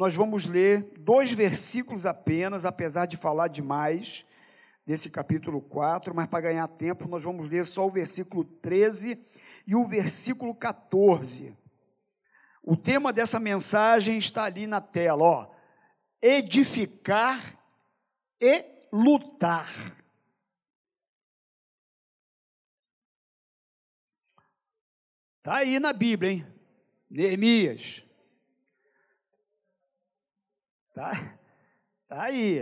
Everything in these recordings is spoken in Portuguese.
nós vamos ler 2 versículos apenas, apesar de falar demais desse capítulo 4, mas para ganhar tempo nós vamos ler só o versículo 13 e o versículo 14. O tema dessa mensagem está ali na tela, ó, edificar e lutar. Está aí na Bíblia, hein? Neemias. Tá aí.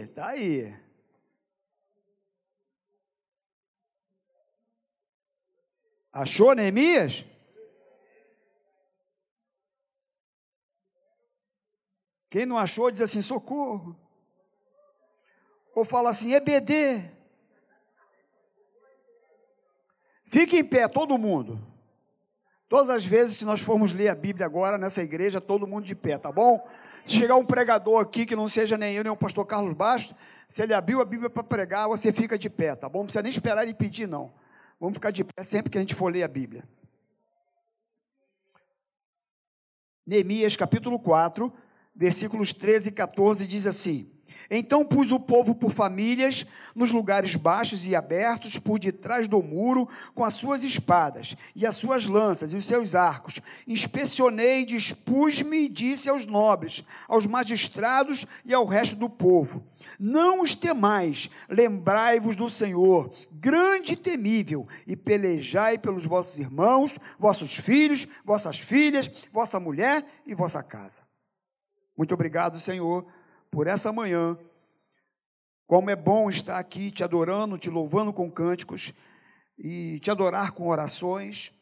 Achou, Neemias? Quem não achou, diz assim, socorro. Ou fala assim, EBD. Fique em pé, todo mundo. Todas as vezes que nós formos ler a Bíblia agora, nessa igreja, todo mundo de pé, tá bom? Se chegar um pregador aqui, que não seja nem eu, nem o pastor Carlos Bastos, se ele abriu a Bíblia para pregar, você fica de pé, tá bom? Não precisa nem esperar ele pedir, não. Vamos ficar de pé sempre que a gente for ler a Bíblia. Neemias, capítulo 4, versículos 13 e 14, diz assim: Então pus o povo por famílias, nos lugares baixos e abertos, por detrás do muro, com as suas espadas, e as suas lanças, e os seus arcos. Inspecionei, dispus-me e disse aos nobres, aos magistrados e ao resto do povo: Não os temais, lembrai-vos do Senhor, grande e temível, e pelejai pelos vossos irmãos, vossos filhos, vossas filhas, vossa mulher e vossa casa. Muito obrigado, Senhor, por essa manhã. Como é bom estar aqui te adorando, te louvando com cânticos, e te adorar com orações,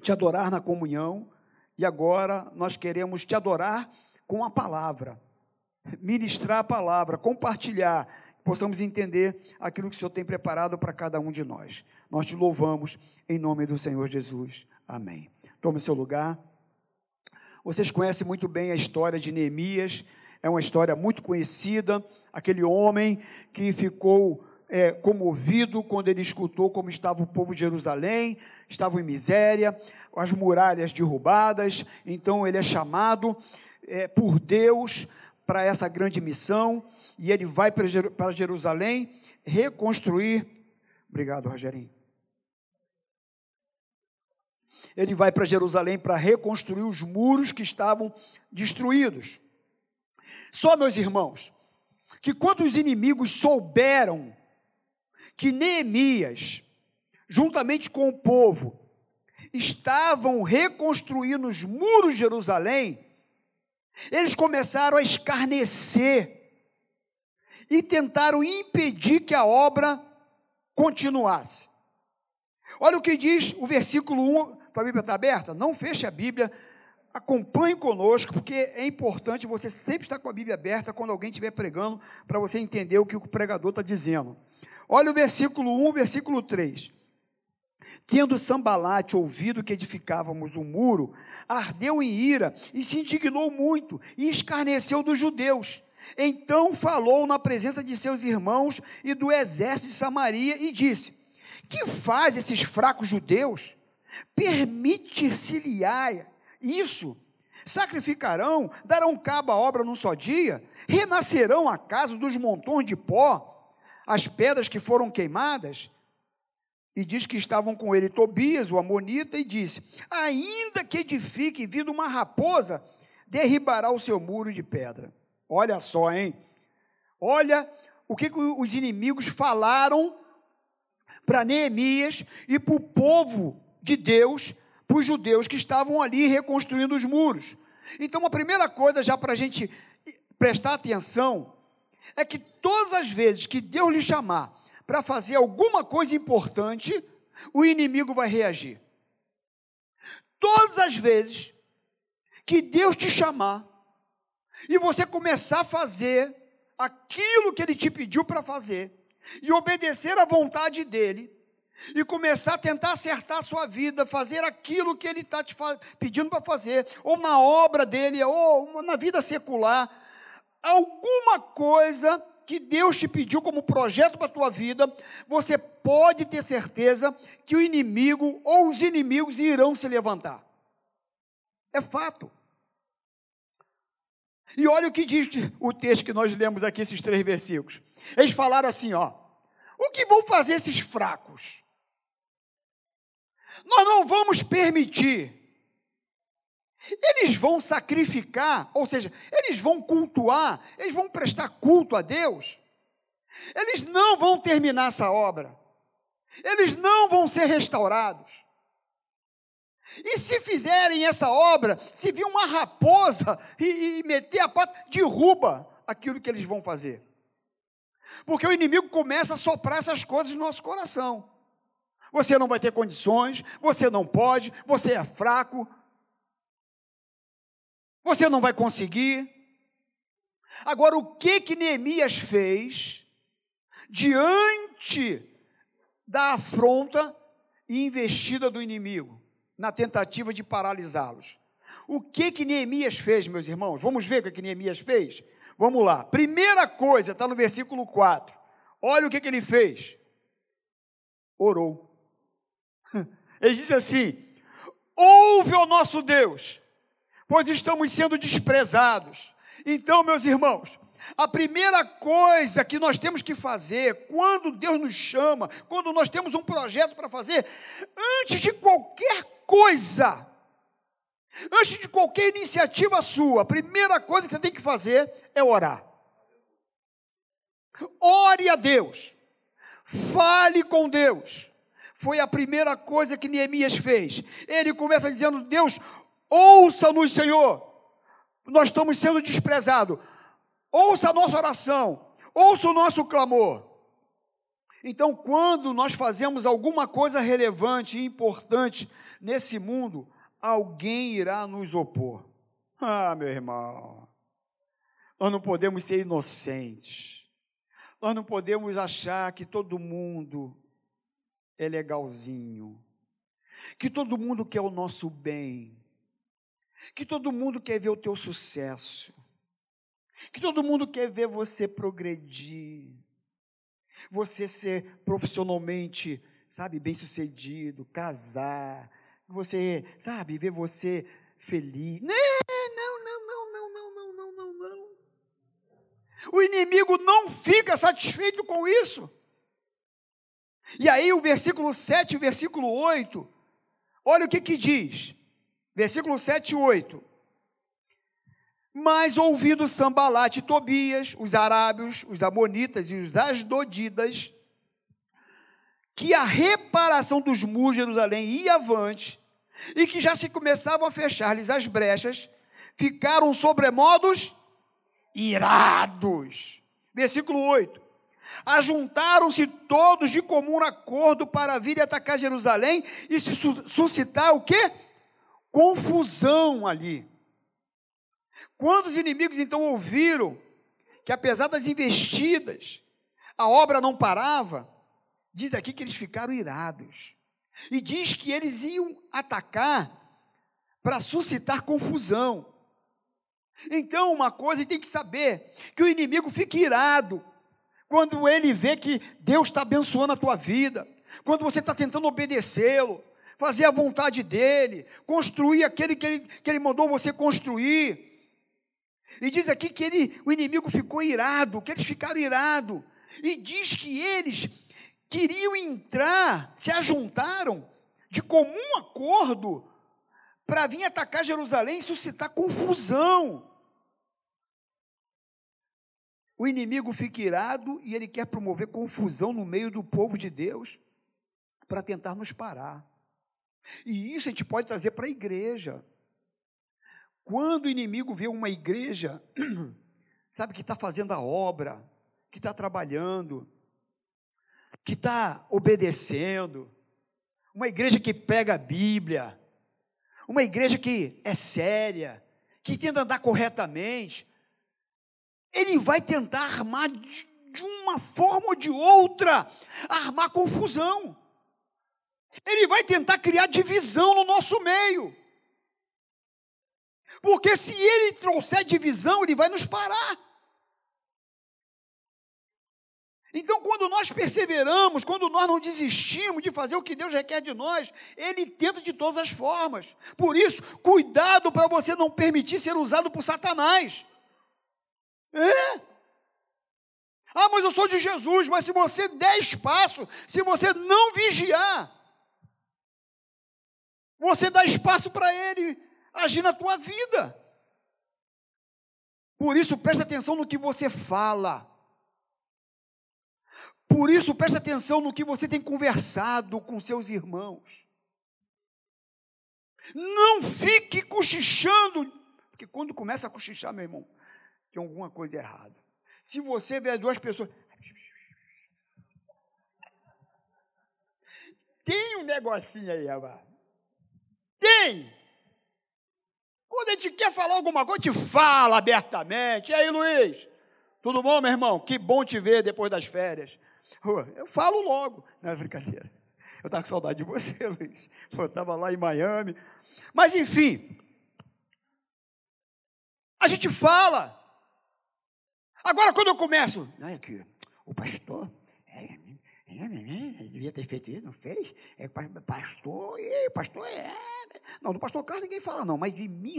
te adorar na comunhão, e agora nós queremos te adorar com a palavra, ministrar a palavra, compartilhar, que possamos entender aquilo que o Senhor tem preparado para cada um de nós. Nós te louvamos em nome do Senhor Jesus. Amém. Tome seu lugar. Vocês conhecem muito bem a história de Neemias. É uma história muito conhecida, aquele homem que ficou comovido quando ele escutou como estava o povo de Jerusalém, estava em miséria, as muralhas derrubadas. Então ele é chamado por Deus para essa grande missão, e ele vai para Jerusalém reconstruir. Obrigado, Rogerinho. Ele vai para Jerusalém para reconstruir os muros que estavam destruídos. Só, meus irmãos, que quando os inimigos souberam que Neemias, juntamente com o povo, estavam reconstruindo os muros de Jerusalém, eles começaram a escarnecer e tentaram impedir que a obra continuasse. Olha o que diz o versículo 1, para a Bíblia está aberta, não feche a Bíblia, acompanhe conosco, porque é importante você sempre estar com a Bíblia aberta quando alguém estiver pregando, para você entender o que o pregador está dizendo. Olha o versículo 1, versículo 3. Tendo Sambalate ouvido que edificávamos um muro, ardeu em ira e se indignou muito e escarneceu dos judeus. Então falou na presença de seus irmãos e do exército de Samaria e disse: Que faz esses fracos judeus? Permitir-se-lhe-á isso? Sacrificarão, darão cabo à obra num só dia? Renascerão a casa dos montões de pó, as pedras que foram queimadas? E diz que estavam com ele Tobias, o amonita, e disse: Ainda que edifique, vindo uma raposa, derribará o seu muro de pedra. Olha só, hein? Olha o que os inimigos falaram para Neemias e para o povo de Deus, para os judeus que estavam ali reconstruindo os muros. Então, a primeira coisa, já para a gente prestar atenção, é que todas as vezes que Deus lhe chamar para fazer alguma coisa importante, o inimigo vai reagir. Todas as vezes que Deus te chamar e você começar a fazer aquilo que Ele te pediu para fazer, e obedecer à vontade dEle, e começar a tentar acertar a sua vida, fazer aquilo que Ele está te pedindo para fazer, ou na obra dEle, ou na vida secular, alguma coisa que Deus te pediu como projeto para a tua vida, você pode ter certeza que o inimigo ou os inimigos irão se levantar. É fato. E olha o que diz o texto que nós lemos aqui, esses 3 versículos. Eles falaram assim, ó, o que vão fazer esses fracos? Nós não vamos permitir. Eles vão sacrificar, ou seja, eles vão cultuar, eles vão prestar culto a Deus. Eles não vão terminar essa obra. Eles não vão ser restaurados. E se fizerem essa obra, se vir uma raposa e meter a pata, derruba aquilo que eles vão fazer. Porque o inimigo começa a soprar essas coisas no nosso coração. Você não vai ter condições, você não pode, você é fraco, você não vai conseguir. Agora, o que que Neemias fez diante da afronta e investida do inimigo, na tentativa de paralisá-los? O que que Neemias fez, meus irmãos? Vamos ver o que que Neemias fez? Vamos lá. Primeira coisa, está no versículo 4. Olha o que que ele fez. Orou. Ele diz assim, ouve, ó nosso Deus, pois estamos sendo desprezados. Então, meus irmãos, a primeira coisa que nós temos que fazer, quando Deus nos chama, quando nós temos um projeto para fazer, antes de qualquer coisa, antes de qualquer iniciativa sua, a primeira coisa que você tem que fazer é orar. Ore a Deus, fale com Deus. Foi a primeira coisa que Neemias fez. Ele começa dizendo, Deus, ouça-nos, Senhor, nós estamos sendo desprezados, ouça a nossa oração, ouça o nosso clamor. Então, quando nós fazemos alguma coisa relevante e importante nesse mundo, alguém irá nos opor. Ah, meu irmão, nós não podemos ser inocentes, nós não podemos achar que todo mundo é legalzinho, que todo mundo quer o nosso bem, que todo mundo quer ver o teu sucesso, que todo mundo quer ver você progredir, você ser profissionalmente, sabe, bem-sucedido, casar, você, sabe, ver você feliz. Não. O inimigo não fica satisfeito com isso. E aí o versículo 7 e o versículo 8, olha o que diz. Versículo 7 e 8. Mas ouvindo Sambalate e Tobias, os arábios, os amonitas e os asdodidas, que a reparação dos muros de Jerusalém ia avante, e que já se começavam a fechar-lhes as brechas, ficaram sobremodos irados. Versículo 8. Ajuntaram-se todos de comum acordo para vir e atacar Jerusalém e se suscitar o quê? Confusão ali. Quando os inimigos então ouviram que apesar das investidas, a obra não parava, diz aqui que eles ficaram irados. E diz que eles iam atacar para suscitar confusão. Então, uma coisa tem que saber, que o inimigo fica irado quando ele vê que Deus está abençoando a tua vida, quando você está tentando obedecê-lo, fazer a vontade dele, construir aquele que ele mandou você construir. E diz aqui que o inimigo ficou irado, que eles ficaram irados. E diz que eles queriam entrar, se ajuntaram de comum acordo para vir atacar Jerusalém e suscitar confusão. O inimigo fica irado e ele quer promover confusão no meio do povo de Deus para tentar nos parar. E isso a gente pode trazer para a igreja. Quando o inimigo vê uma igreja, sabe, que está fazendo a obra, que está trabalhando, que está obedecendo, uma igreja que pega a Bíblia, uma igreja que é séria, que tenta andar corretamente, ele vai tentar armar de uma forma ou de outra, armar confusão. Ele vai tentar criar divisão no nosso meio. Porque se ele trouxer divisão, ele vai nos parar. Então, quando nós perseveramos, quando nós não desistimos de fazer o que Deus requer de nós, ele tenta de todas as formas. Por isso, cuidado para você não permitir ser usado por Satanás. É? Ah, mas eu sou de Jesus. Mas se você der espaço, se você não vigiar, você dá espaço para ele agir na tua vida. Por isso, presta atenção no que você fala. Por isso, presta atenção no que você tem conversado com seus irmãos. Não fique cochichando, porque quando começa a cochichar, meu irmão, tem alguma coisa errada. Se você vê duas pessoas... Tem um negocinho aí, rapaz. Tem! Quando a gente quer falar alguma coisa, te fala abertamente. E aí, Luiz? Tudo bom, meu irmão? Que bom te ver depois das férias. Eu falo logo. Não é brincadeira. Eu estava com saudade de você, Luiz. Eu estava lá em Miami. Mas, enfim, a gente fala. Agora, quando eu começo... Não, é que o pastor... devia ter feito isso, não fez? É, pastor... E, pastor é... Não, do pastor Carlos ninguém fala, não. Mas de mim...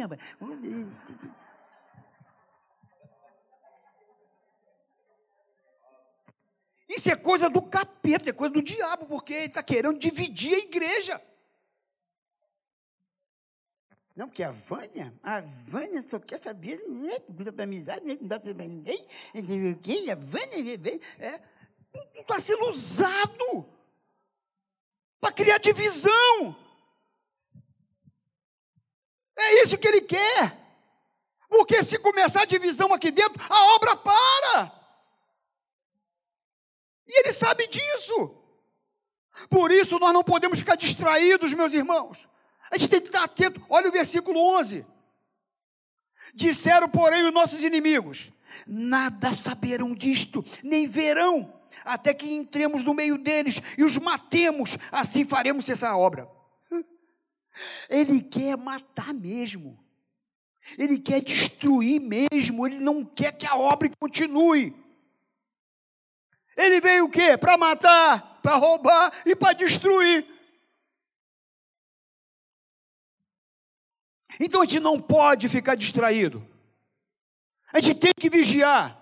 Isso é coisa do capeta, é coisa do diabo, porque ele está querendo dividir a igreja. Não, porque a Vânia só quer saber, né, da amizade, né, não dá para ninguém, a Vânia está sendo usado para criar divisão. É isso que ele quer. Porque se começar a divisão aqui dentro, a obra para. E ele sabe disso. Por isso, nós não podemos ficar distraídos, meus irmãos. A gente tem que estar atento. Olha o versículo 11. Disseram, porém, os nossos inimigos: nada saberão disto, nem verão, até que entremos no meio deles e os matemos, assim faremos cessar a obra. Ele quer matar mesmo. Ele quer destruir mesmo. Ele não quer que a obra continue. Ele veio o quê? Para matar, para roubar e para destruir. Então, a gente não pode ficar distraído. A gente tem que vigiar.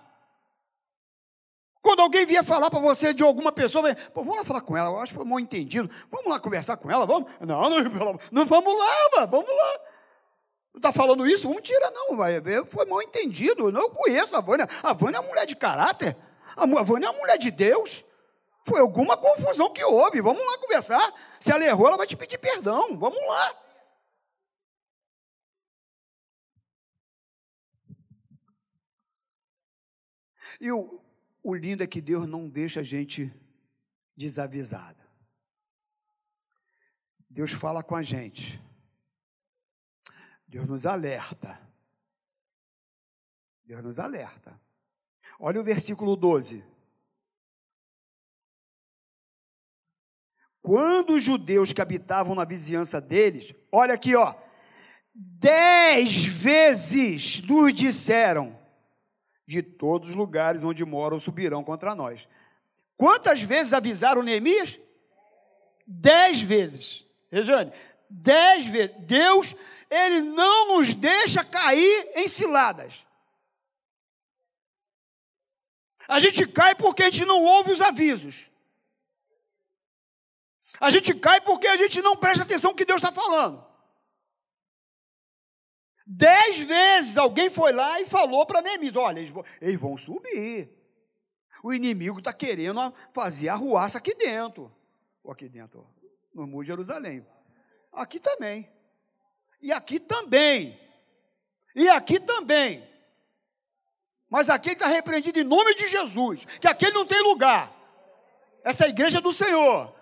Quando alguém vier falar para você de alguma pessoa, vai, pô, vamos lá falar com ela, eu acho que foi mal entendido. Vamos lá conversar com ela, vamos? Não, vamos lá, mano, vamos lá. Não está falando isso? Vamos tirar, não. Foi mal entendido. Eu conheço a Vânia. A Vânia é uma mulher de caráter. A Vânia é uma mulher de Deus. Foi alguma confusão que houve. Vamos lá conversar. Se ela errou, ela vai te pedir perdão. Vamos lá. E o lindo é que Deus não deixa a gente desavisado. Deus fala com a gente. Deus nos alerta. Deus nos alerta. Olha o versículo 12. Quando os judeus que habitavam na vizinhança deles, olha aqui, ó, 10 vezes nos disseram: de todos os lugares onde moram subirão contra nós. Quantas vezes avisaram Neemias? 10 vezes. Rejane, 10 vezes. Deus, ele não nos deixa cair em ciladas. A gente cai porque a gente não ouve os avisos. A gente cai porque a gente não presta atenção no que Deus está falando. 10 vezes alguém foi lá e falou para Neemias: olha, eles vão subir. O inimigo está querendo fazer arruaça aqui dentro. Ou aqui dentro, no muro de Jerusalém. Aqui também. E aqui também. E aqui também. Mas aqui ele está repreendido em nome de Jesus. Que aqui ele não tem lugar. Essa é a igreja do Senhor.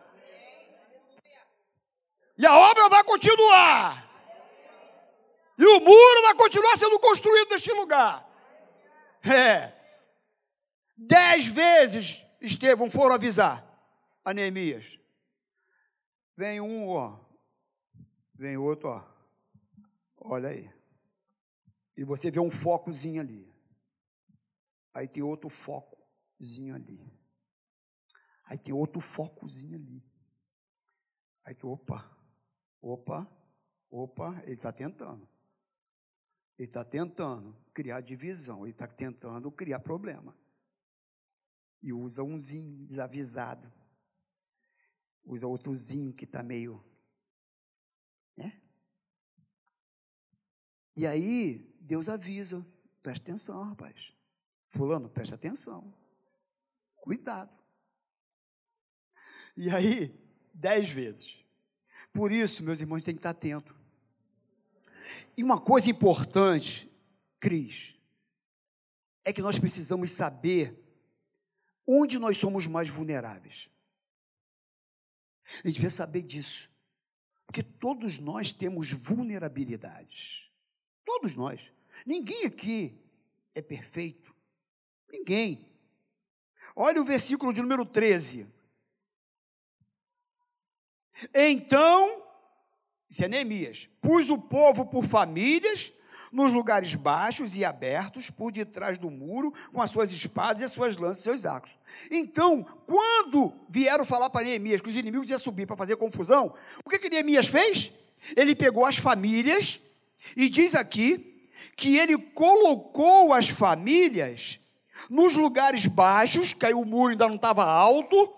E a obra vai continuar. E o muro vai continuar sendo construído neste lugar. É. 10 vezes, Estevão, foram avisar a Neemias. Vem um, ó. Vem outro, ó. Olha aí. E você vê um focozinho ali. Aí tem outro focozinho ali. Aí tem outro focozinho ali. Aí tem, opa. Ele está tentando. criar divisão, ele está tentando criar problema. E usa umzinho desavisado, usa outrozinho que está meio, né? E aí Deus avisa, presta atenção, rapaz, fulano, presta atenção, cuidado. E aí, 10 vezes. Por isso, meus irmãos, tem que estar atento. E uma coisa importante, Cris, é que nós precisamos saber onde nós somos mais vulneráveis. A gente precisa saber disso, porque todos nós temos vulnerabilidades, todos nós. Ninguém aqui é perfeito, ninguém. Olha o versículo de número 13. Então, isso é Neemias, pus o povo por famílias, nos lugares baixos e abertos, por detrás do muro, com as suas espadas e as suas lanças e seus arcos. Então, quando vieram falar para Neemias que os inimigos iam subir para fazer confusão, o que Neemias fez? Ele pegou as famílias, e diz aqui que ele colocou as famílias nos lugares baixos, caiu o muro, ainda não estava alto,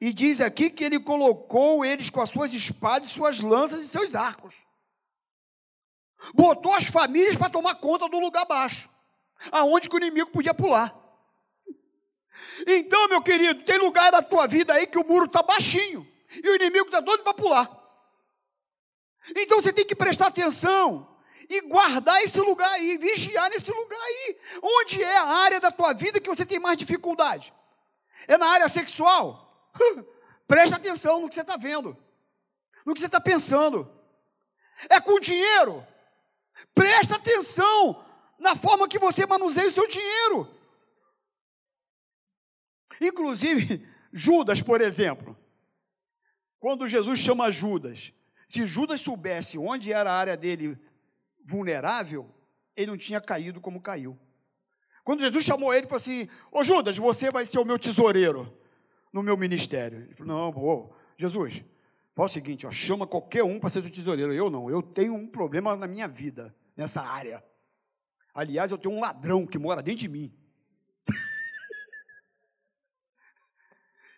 e diz aqui que ele colocou eles com as suas espadas, suas lanças e seus arcos. Botou as famílias para tomar conta do lugar baixo, aonde que o inimigo podia pular. Então, meu querido, tem lugar da tua vida aí que o muro está baixinho, e o inimigo está doido para pular. Então, você tem que prestar atenção e guardar esse lugar aí, vigiar nesse lugar aí. Onde é a área da tua vida que você tem mais dificuldade? É na área sexual? Presta atenção no que você está vendo, no que você está pensando. É com dinheiro? Presta atenção na forma que você manuseia o seu dinheiro. Inclusive, Judas, por exemplo, quando Jesus chama Judas, se Judas soubesse onde era a área dele vulnerável, ele não tinha caído como caiu. Quando Jesus chamou ele, ele falou assim: ô Judas, você vai ser o meu tesoureiro no meu ministério. Ele falou: não, Jesus, fala o seguinte, chama qualquer um para ser o tesoureiro. Eu não, eu tenho um problema na minha vida, nessa área. Aliás, eu tenho um ladrão que mora dentro de mim.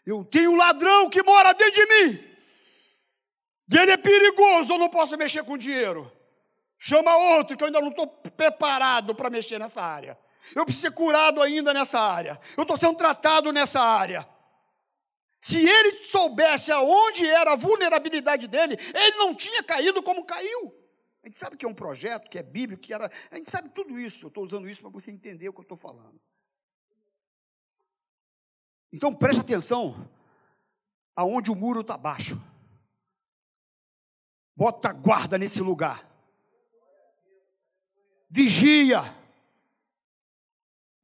Eu tenho um ladrão que mora dentro de mim. E ele é perigoso, eu não posso mexer com dinheiro. Chama outro, que eu ainda não estou preparado para mexer nessa área. Eu preciso ser curado ainda nessa área. Eu estou sendo tratado nessa área. Se ele soubesse aonde era a vulnerabilidade dele, ele não tinha caído como caiu. A gente sabe que é um projeto, que é bíblico, que era... A gente sabe tudo isso. Eu estou usando isso para você entender o que eu estou falando. Então, preste atenção aonde o muro está baixo. Bota guarda nesse lugar. Vigia.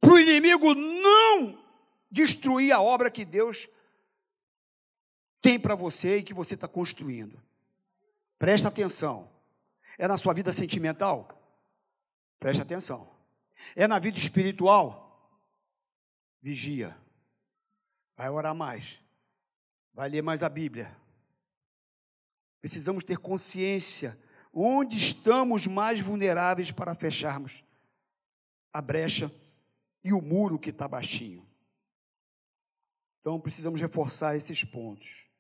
Para o inimigo não destruir a obra que Deus tem para você e que você está construindo. Presta atenção. É na sua vida sentimental? Presta atenção. É na vida espiritual? Vigia. Vai orar mais. Vai ler mais a Bíblia. Precisamos ter consciência onde estamos mais vulneráveis para fecharmos a brecha e o muro que está baixinho. Então, precisamos reforçar esses pontos.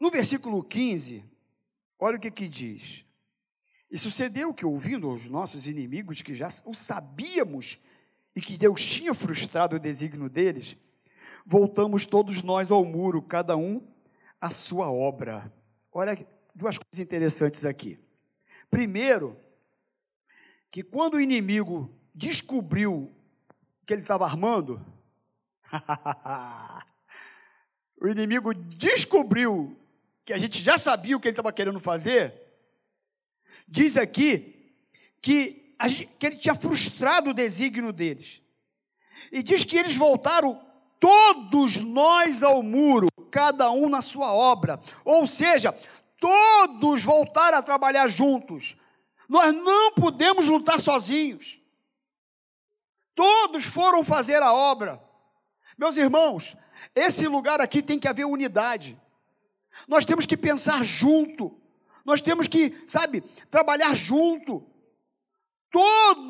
No versículo 15, olha o que aqui diz. E sucedeu que, ouvindo os nossos inimigos, que já o sabíamos e que Deus tinha frustrado o desígnio deles, voltamos todos nós ao muro, cada um à sua obra. Olha, duas coisas interessantes aqui. Primeiro, que quando o inimigo descobriu que ele estava armando, o inimigo descobriu que a gente já sabia o que ele estava querendo fazer, diz aqui que ele tinha frustrado o desígnio deles. E diz que eles voltaram todos nós ao muro, cada um na sua obra. Ou seja, todos voltaram a trabalhar juntos. Nós não podemos lutar sozinhos. Todos foram fazer a obra. Meus irmãos, esse lugar aqui tem que haver unidade. Nós temos que pensar junto. Nós temos que, sabe, trabalhar junto.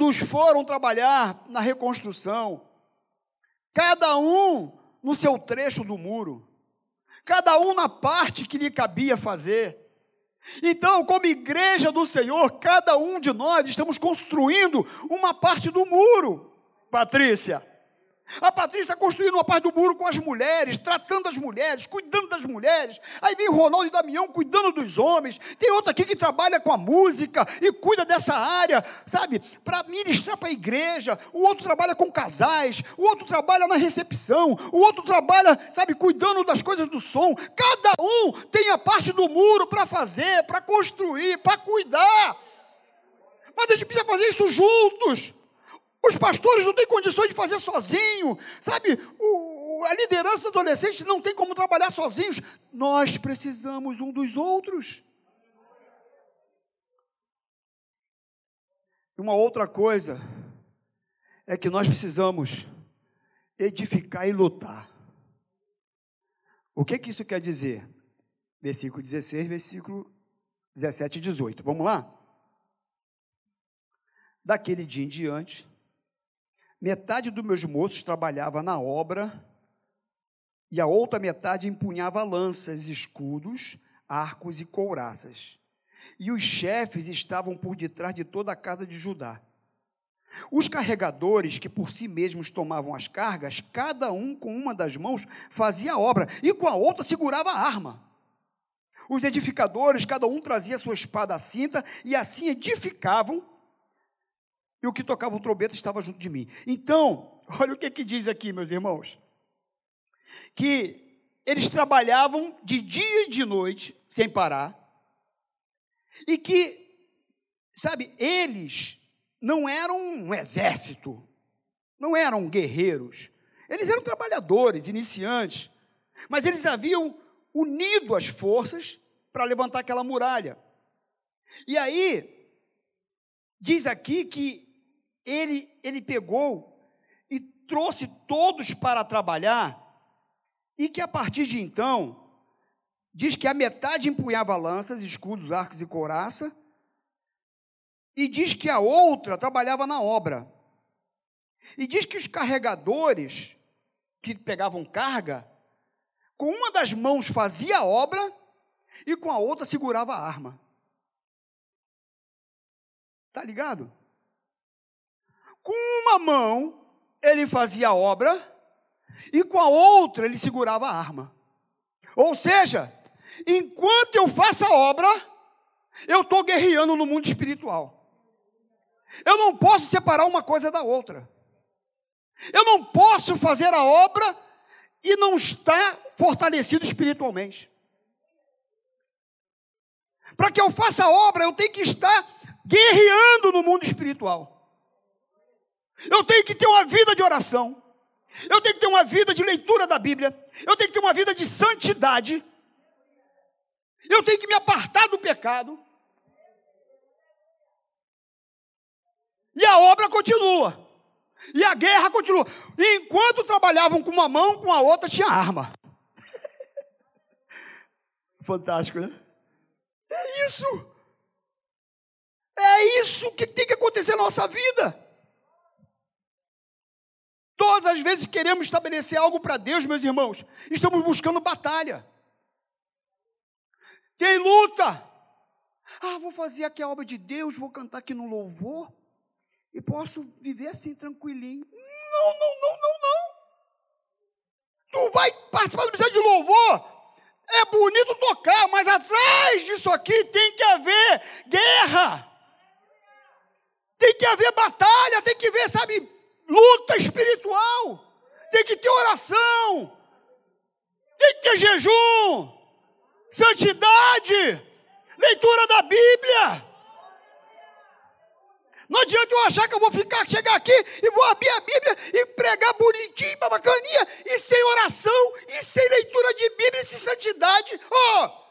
todos foram trabalhar na reconstrução, cada um no seu trecho do muro, cada um na parte que lhe cabia fazer. Então, como igreja do Senhor, cada um de nós estamos construindo uma parte do muro, Patrícia. A Patrícia está construindo uma parte do muro com as mulheres, tratando as mulheres, cuidando das mulheres. Aí vem o Ronaldo e o Damião cuidando dos homens. Tem outro aqui que trabalha com a música e cuida dessa área, sabe? Para ministrar para a igreja. O outro trabalha com casais. O outro trabalha na recepção. O outro trabalha, sabe, cuidando das coisas do som. Cada um tem a parte do muro para fazer, para construir, para cuidar. Mas a gente precisa fazer isso juntos. Os pastores não têm condições de fazer sozinho, sabe? A liderança dos adolescentes não tem como trabalhar sozinhos. Nós precisamos um dos outros. Uma outra coisa é que nós precisamos edificar e lutar. O que isso quer dizer? Versículo 16, versículo 17 e 18. Vamos lá? Daquele dia em diante, metade dos meus moços trabalhava na obra e a outra metade empunhava lanças, escudos, arcos e couraças. E os chefes estavam por detrás de toda a casa de Judá. Os carregadores, que por si mesmos tomavam as cargas, cada um com uma das mãos fazia a obra e com a outra segurava a arma. Os edificadores, cada um trazia sua espada à cinta e assim edificavam. E o que tocava o trombeta estava junto de mim. Então, olha o que diz aqui, meus irmãos. Que eles trabalhavam de dia e de noite, sem parar. E que, sabe, eles não eram um exército. Não eram guerreiros. Eles eram trabalhadores, iniciantes. Mas eles haviam unido as forças para levantar aquela muralha. E aí, diz aqui que ele pegou e trouxe todos para trabalhar e que, a partir de então, diz que a metade empunhava lanças, escudos, arcos e couraça e diz que a outra trabalhava na obra. E diz que os carregadores que pegavam carga, com uma das mãos fazia a obra e com a outra segurava a arma. Tá ligado? Com uma mão, ele fazia a obra, e com a outra, ele segurava a arma. Ou seja, enquanto eu faço a obra, eu estou guerreando no mundo espiritual. Eu não posso separar uma coisa da outra. Eu não posso fazer a obra e não estar fortalecido espiritualmente. Para que eu faça a obra, eu tenho que estar guerreando no mundo espiritual. Eu tenho que ter uma vida de oração. Eu tenho que ter uma vida de leitura da Bíblia. Eu tenho que ter uma vida de santidade. Eu tenho que me apartar do pecado. E a obra continua. E a guerra continua. E enquanto trabalhavam com uma mão, com a outra tinha arma. Fantástico, né? É isso. É isso que tem que acontecer na nossa vida. Todas as vezes que queremos estabelecer algo para Deus, meus irmãos, estamos buscando batalha. Tem luta. Ah, vou fazer aqui a obra de Deus, vou cantar aqui no louvor e posso viver assim, tranquilinho. Não, não, não, não, não. Tu vai participar do ministério de louvor. É bonito tocar, mas atrás disso aqui tem que haver guerra. Tem que haver batalha, tem que haver, sabe, luta espiritual, tem que ter oração, tem que ter jejum, santidade, leitura da Bíblia. Não adianta eu achar que eu vou chegar aqui e vou abrir a Bíblia e pregar bonitinho, bacaninha, e sem oração, e sem leitura de Bíblia, e sem santidade. Oh!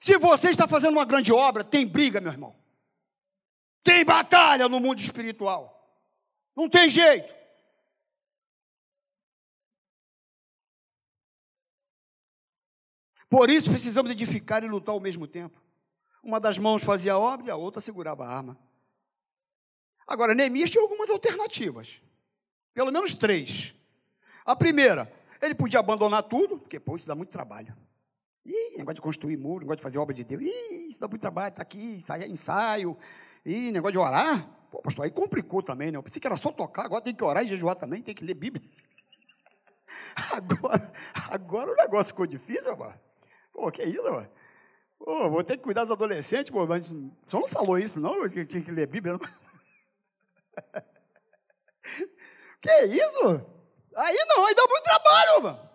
Se você está fazendo uma grande obra, tem briga, meu irmão. Tem batalha no mundo espiritual. Não tem jeito. Por isso precisamos edificar e lutar ao mesmo tempo. Uma das mãos fazia a obra e a outra segurava a arma. Agora, Neemias tinha algumas alternativas, pelo menos 3. A primeira, ele podia abandonar tudo, porque, pô, isso dá muito trabalho. Ih, negócio de construir muro, negócio de fazer obra de Deus, ih, isso dá muito trabalho, está aqui, ensaio, ih, negócio de orar. Pô, pastor, aí complicou também, né? Eu pensei que era só tocar, agora tem que orar e jejuar também, tem que ler Bíblia. Agora o negócio ficou difícil, mano. Pô, que isso, mano? Pô, vou ter que cuidar dos adolescentes, pô, mas só não falou isso, não, eu tinha que ler Bíblia. Que isso? Aí não, aí dá muito trabalho, mano.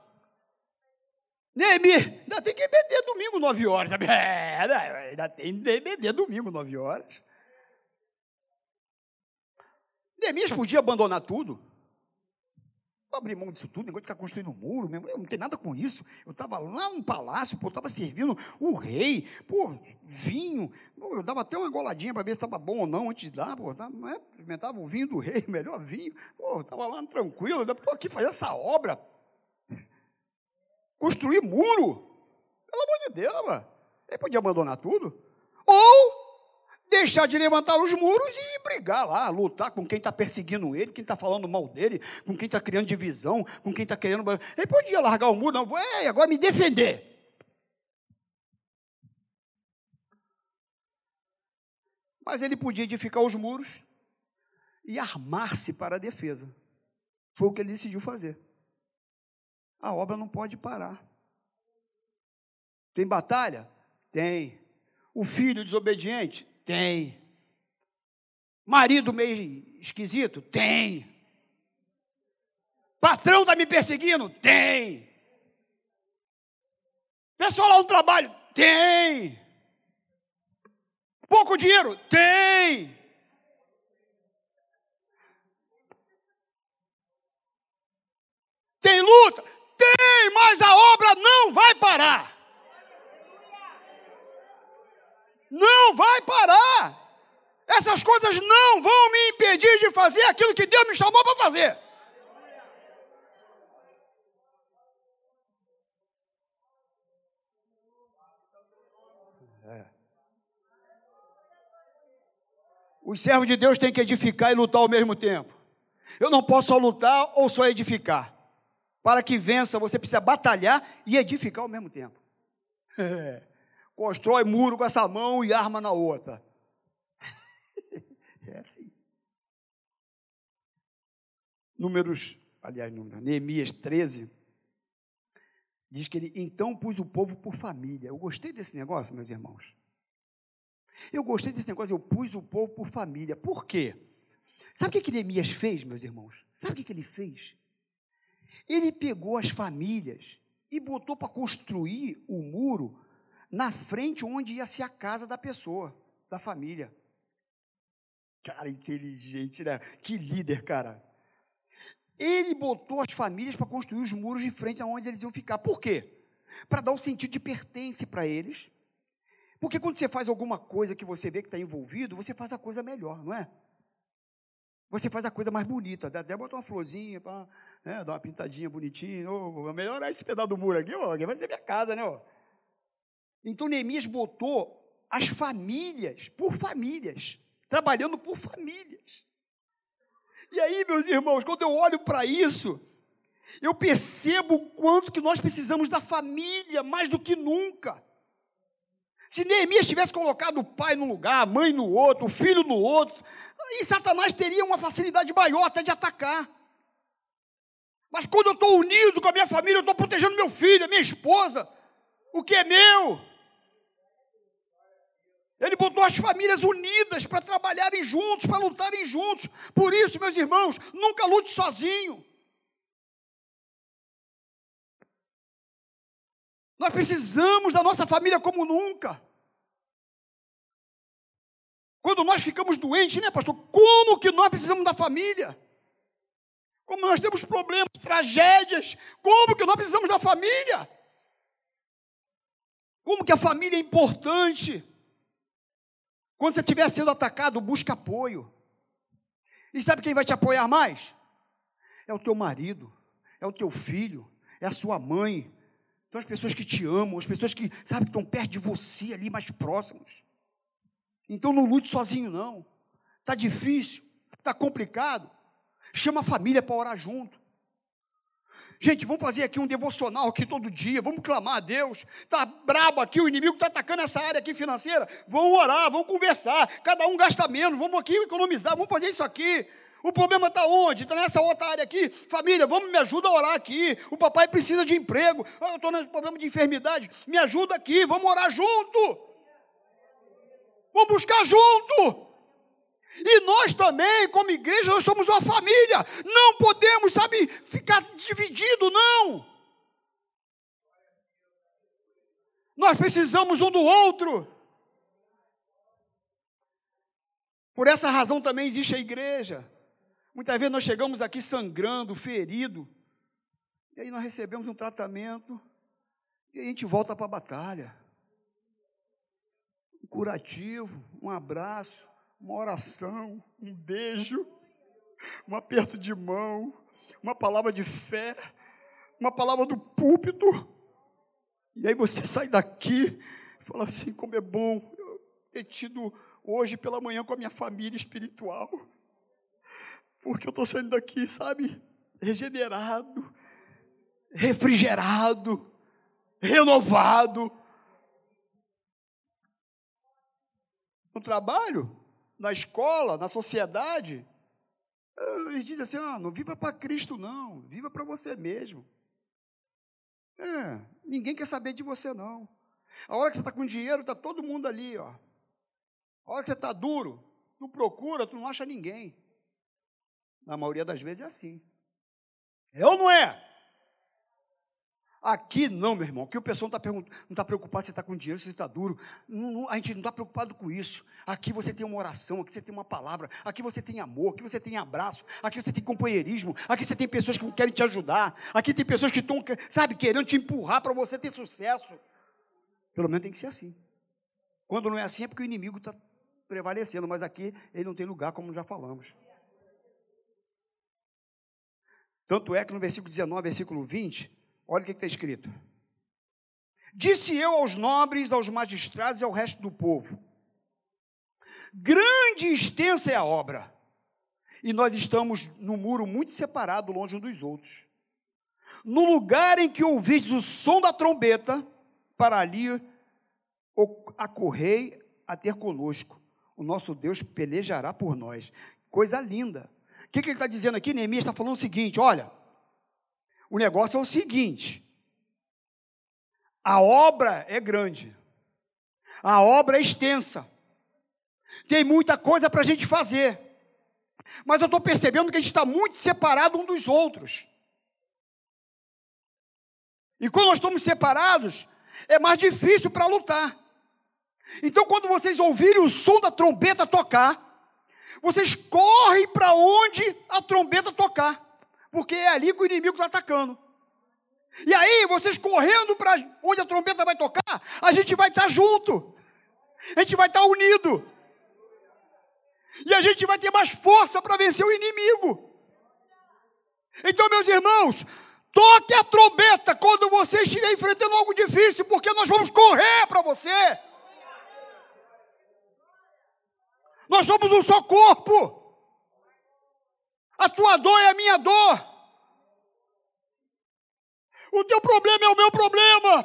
Neemi, ainda tem que EBD domingo, 9 horas. Ainda tem EBD domingo, 9 horas. Neemias podia abandonar tudo. Vou abrir mão disso tudo, negócio de ficar construindo um muro, mesmo. Eu não tenho nada com isso. Eu estava lá no palácio, pô, eu estava servindo o rei, pô, vinho. Pô, eu dava até uma goladinha para ver se estava bom ou não antes de dar, pô. Experimentava o vinho do rei, o melhor vinho. Pô, eu estava lá tranquilo, eu estou aqui fazendo essa obra. Construir muro. Pelo amor de Deus, mano. Ele podia abandonar tudo. Ou deixar de levantar os muros e brigar lá, lutar com quem está perseguindo ele, quem está falando mal dele, com quem está criando divisão, com quem está querendo... Ele podia largar o muro, não, vou agora me defender. Mas ele podia edificar os muros e armar-se para a defesa. Foi o que ele decidiu fazer. A obra não pode parar. Tem batalha? Tem. O filho desobediente? Tem. Marido meio esquisito? Tem. Patrão está me perseguindo? Tem. Pessoal lá no trabalho? Tem. Pouco dinheiro? Tem. Tem luta? Tem, mas a obra não vai parar. Não vai parar. Essas coisas não vão me impedir de fazer aquilo que Deus me chamou para fazer. Os servos de Deus têm que edificar e lutar ao mesmo tempo. Eu não posso só lutar ou só edificar. Para que vença, você precisa batalhar e edificar ao mesmo tempo. Constrói muro com essa mão e arma na outra. É assim. Neemias 13, diz que ele, então, pôs o povo por família. Eu gostei desse negócio, meus irmãos. Eu gostei desse negócio, eu pus o povo por família. Por quê? Sabe o que Neemias fez, meus irmãos? Sabe o que ele fez? Ele pegou as famílias e botou para construir o muro na frente onde ia ser a casa da pessoa, da família. Cara, inteligente, né? Que líder, cara. Ele botou as famílias para construir os muros de frente aonde eles iam ficar. Por quê? Para dar um sentido de pertence para eles. Porque quando você faz alguma coisa que você vê que está envolvido, você faz a coisa melhor, não é? Você faz a coisa mais bonita. Até botar uma florzinha, pra, né, dar uma pintadinha bonitinha. Oh, melhor esse pedaço do muro aqui, ó, vai ser minha casa, né? Ó. Então, Neemias botou as famílias, por famílias, trabalhando por famílias. E aí, meus irmãos, quando eu olho para isso, eu percebo o quanto que nós precisamos da família, mais do que nunca. Se Neemias tivesse colocado o pai num lugar, a mãe no outro, o filho no outro, aí Satanás teria uma facilidade maior até de atacar. Mas quando eu estou unido com a minha família, eu estou protegendo meu filho, a minha esposa, o que é meu. Ele botou as famílias unidas para trabalharem juntos, para lutarem juntos. Por isso, meus irmãos, nunca lute sozinho. Nós precisamos da nossa família como nunca. Quando nós ficamos doentes, né, pastor? Como que nós precisamos da família? Como nós temos problemas, tragédias, como que nós precisamos da família? Como que a família é importante? Quando você estiver sendo atacado, busca apoio. E sabe quem vai te apoiar mais? É o teu marido, é o teu filho, é a sua mãe, Então, as pessoas que te amam, as pessoas que, sabe, que estão perto de você ali, mais próximos. Então, não lute sozinho, não. Está difícil, está complicado. Chama a família para orar junto. Gente, vamos fazer aqui um devocional aqui todo dia, vamos clamar a Deus. Está brabo aqui, o inimigo está atacando essa área aqui financeira. Vamos orar, vamos conversar, cada um gasta menos, vamos aqui economizar, vamos fazer isso aqui. O problema está onde? Está nessa outra área aqui. Família, vamos, me ajuda a orar aqui. O papai precisa de emprego. Eu estou no problema de enfermidade. Me ajuda aqui, vamos orar junto. Vamos buscar junto. E nós também, como igreja, nós somos uma família. Não podemos, sabe, ficar dividido, não. Nós precisamos um do outro. Por essa razão também existe a igreja. Muitas vezes nós chegamos aqui sangrando, ferido, e aí nós recebemos um tratamento, e a gente volta para a batalha. Um curativo, um abraço, uma oração, um beijo, um aperto de mão, uma palavra de fé, uma palavra do púlpito, e aí você sai daqui e fala assim, como é bom eu ter tido hoje pela manhã com a minha família espiritual, porque eu estou saindo daqui, sabe, regenerado, refrigerado, renovado. No trabalho, na escola, na sociedade, eles dizem assim, ah, não viva para Cristo não, viva para você mesmo. É, ninguém quer saber de você não. A hora que você está com dinheiro, está todo mundo ali, ó. A hora que você está duro, tu procura, tu não acha ninguém. Na maioria das vezes é assim. É ou não é? Aqui não, meu irmão. Aqui o pessoal não está preocupado se você está com dinheiro, se você está duro. A gente não está preocupado com isso. Aqui você tem uma oração, aqui você tem uma palavra, aqui você tem amor, aqui você tem abraço, aqui você tem companheirismo, aqui você tem pessoas que querem te ajudar, aqui tem pessoas que estão, sabe, querendo te empurrar para você ter sucesso. Pelo menos tem que ser assim. Quando não é assim é porque o inimigo está prevalecendo, mas aqui ele não tem lugar, como já falamos. Tanto é que no versículo 19, versículo 20, olha o que está escrito. Disse eu aos nobres, aos magistrados e ao resto do povo, grande e extensa é a obra, e nós estamos num muro muito separado, longe um dos outros. No lugar em que ouvistes o som da trombeta, para ali acorrei a ter conosco. O nosso Deus pelejará por nós. Coisa linda. O que ele está dizendo aqui? Neemias está falando o seguinte, olha, o negócio é o seguinte, a obra é grande, a obra é extensa, tem muita coisa para a gente fazer, mas eu estou percebendo que a gente está muito separado um dos outros. E quando nós estamos separados, é mais difícil para lutar. Então, quando vocês ouvirem o som da trombeta tocar, vocês correm para onde a trombeta tocar, porque é ali que o inimigo está atacando. E aí, vocês correndo para onde a trombeta vai tocar, a gente vai estar junto, a gente vai estar unido, e a gente vai ter mais força para vencer o inimigo. Então, meus irmãos, toque a trombeta quando você estiver enfrentando algo difícil, porque nós vamos correr para você. Nós somos um só corpo. A tua dor é a minha dor. O teu problema é o meu problema.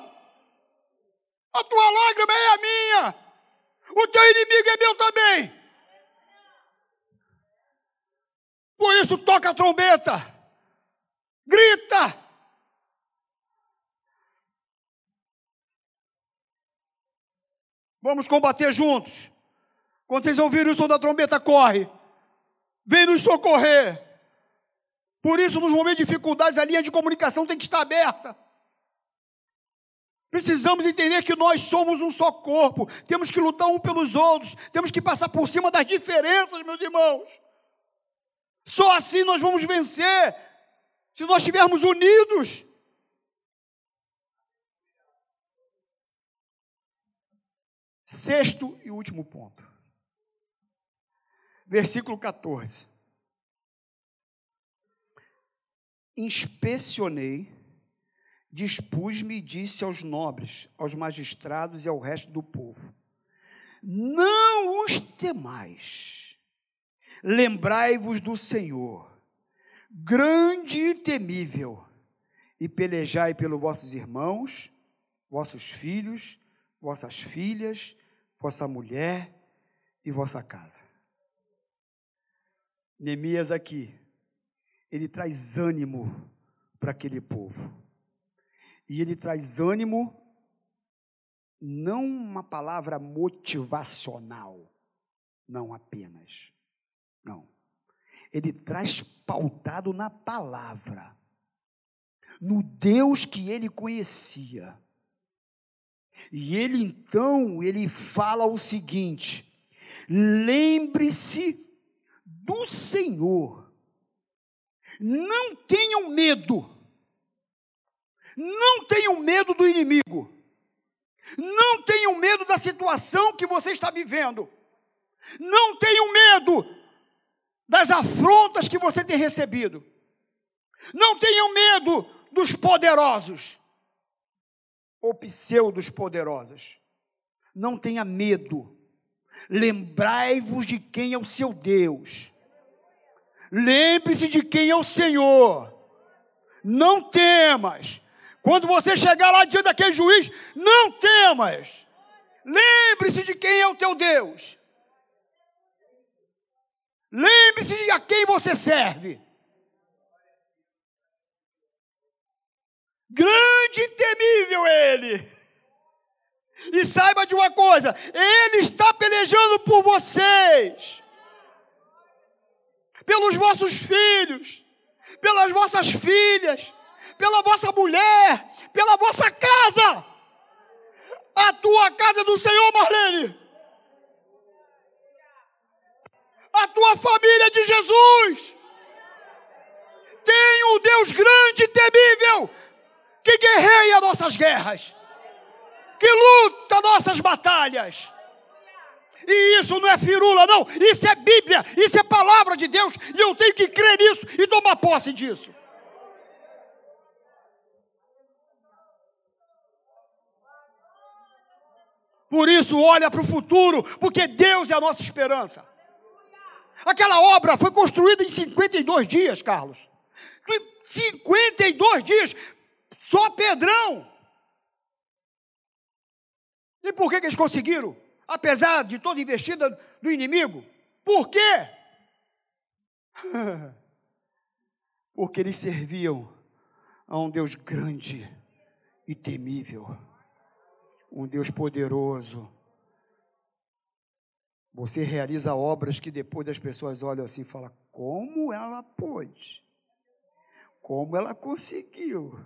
A tua lágrima é a minha. O teu inimigo é meu também. Por isso, toca a trombeta. Grita. Vamos combater juntos. Quando vocês ouvirem o som da trombeta, corre. Vem nos socorrer. Por isso, nos momentos de dificuldades, a linha de comunicação tem que estar aberta. Precisamos entender que nós somos um só corpo. Temos que lutar um pelos outros. Temos que passar por cima das diferenças, meus irmãos. Só assim nós vamos vencer. Se nós estivermos unidos. Sexto e último ponto. Versículo 14. Inspecionei Dispus-me e disse aos nobres, aos magistrados e ao resto do povo: não os temais, lembrai-vos do Senhor, grande e temível, e pelejai pelos vossos irmãos, vossos filhos, vossas filhas, vossa mulher e vossa casa. Neemias aqui, ele traz ânimo para aquele povo. E ele traz ânimo, não uma palavra motivacional, não apenas, não. Ele traz pautado na palavra, no Deus que ele conhecia. E ele, então, ele fala o seguinte: lembre-se do Senhor, não tenham medo, não tenham medo do inimigo, não tenham medo da situação que você está vivendo, não tenham medo das afrontas que você tem recebido, não tenham medo dos poderosos ou pseudos poderosos, não tenha medo, lembrai-vos de quem é o seu Deus, lembre-se de quem é o Senhor, não temas. Quando você chegar lá diante daquele juiz, não temas, lembre-se de quem é o teu Deus, lembre-se de a quem você serve, grande e temível ele, e saiba de uma coisa, ele está pelejando por vocês, pelos vossos filhos, pelas vossas filhas, pela vossa mulher, pela vossa casa, a tua casa é do Senhor, Marlene, a tua família é de Jesus. Tem um Deus grande e temível, que guerreia nossas guerras, que luta nossas batalhas, e isso não é firula não, isso é Bíblia, isso é palavra de Deus, e eu tenho que crer nisso e tomar posse disso. Por isso, olha para o futuro, porque Deus é a nossa esperança. Aquela obra foi construída em 52 dias, Carlos. 52 dias, só Pedrão. E por que eles conseguiram? Apesar de toda a investida do inimigo. Por quê? Porque eles serviam a um Deus grande e temível. Um Deus poderoso. Você realiza obras que depois as pessoas olham assim e falam: como ela pôde? Como ela conseguiu?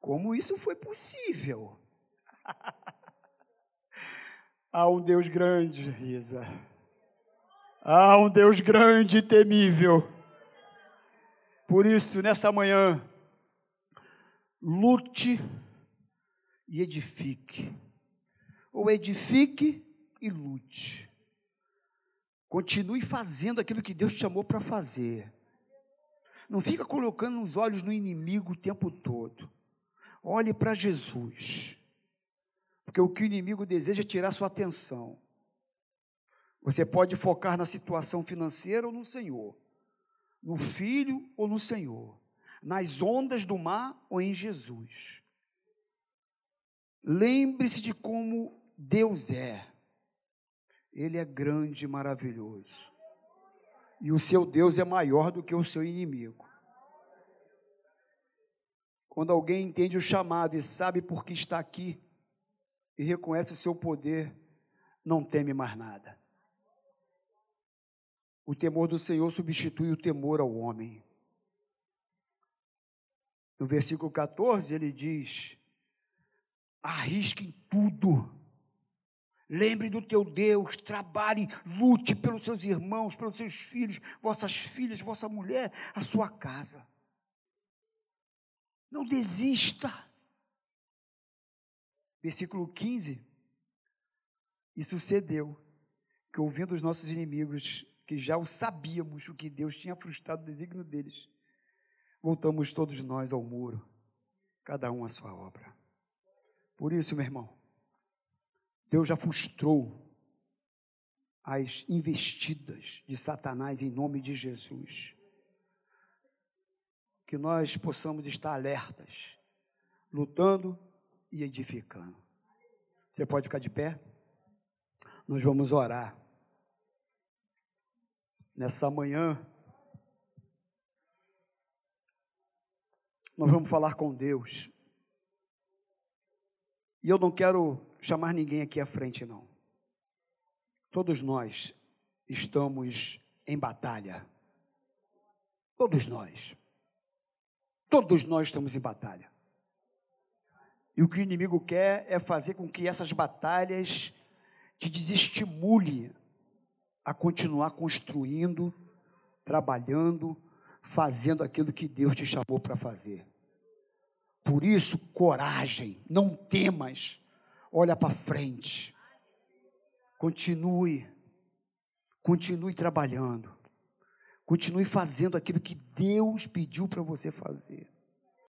Como isso foi possível? Há um Deus grande, Risa. Há um Deus grande e temível. Por isso, nessa manhã, lute e edifique, ou edifique e lute, continue fazendo aquilo que Deus te chamou para fazer, não fica colocando os olhos no inimigo o tempo todo, olhe para Jesus, porque o que o inimigo deseja é tirar sua atenção, você pode focar na situação financeira ou no Senhor, no filho ou no Senhor, nas ondas do mar ou em Jesus. Lembre-se de como Deus é. Ele é grande e maravilhoso. E o seu Deus é maior do que o seu inimigo. Quando alguém entende o chamado e sabe por que está aqui, e reconhece o seu poder, não teme mais nada. O temor do Senhor substitui o temor ao homem. No versículo 14, ele diz: arrisque em tudo, lembre do teu Deus, trabalhe, lute pelos seus irmãos, pelos seus filhos, vossas filhas, vossa mulher, a sua casa. Não desista. Versículo 15, e sucedeu que, ouvindo os nossos inimigos, que já o sabíamos, o que Deus tinha frustrado o desígnio deles, voltamos todos nós ao muro cada um a sua obra. Por isso, meu irmão, Deus já frustrou as investidas de Satanás em nome de Jesus. Que nós possamos estar alertas, lutando e edificando. Você pode ficar de pé? Nós vamos orar. Nessa manhã, nós vamos falar com Deus. E eu não quero chamar ninguém aqui à frente, não. Todos nós estamos em batalha. Todos nós. Todos nós estamos em batalha. E o que o inimigo quer é fazer com que essas batalhas te desestimule a continuar construindo, trabalhando, fazendo aquilo que Deus te chamou para fazer. Por isso, coragem, não temas, olha para frente, continue trabalhando, continue fazendo aquilo que Deus pediu para você fazer.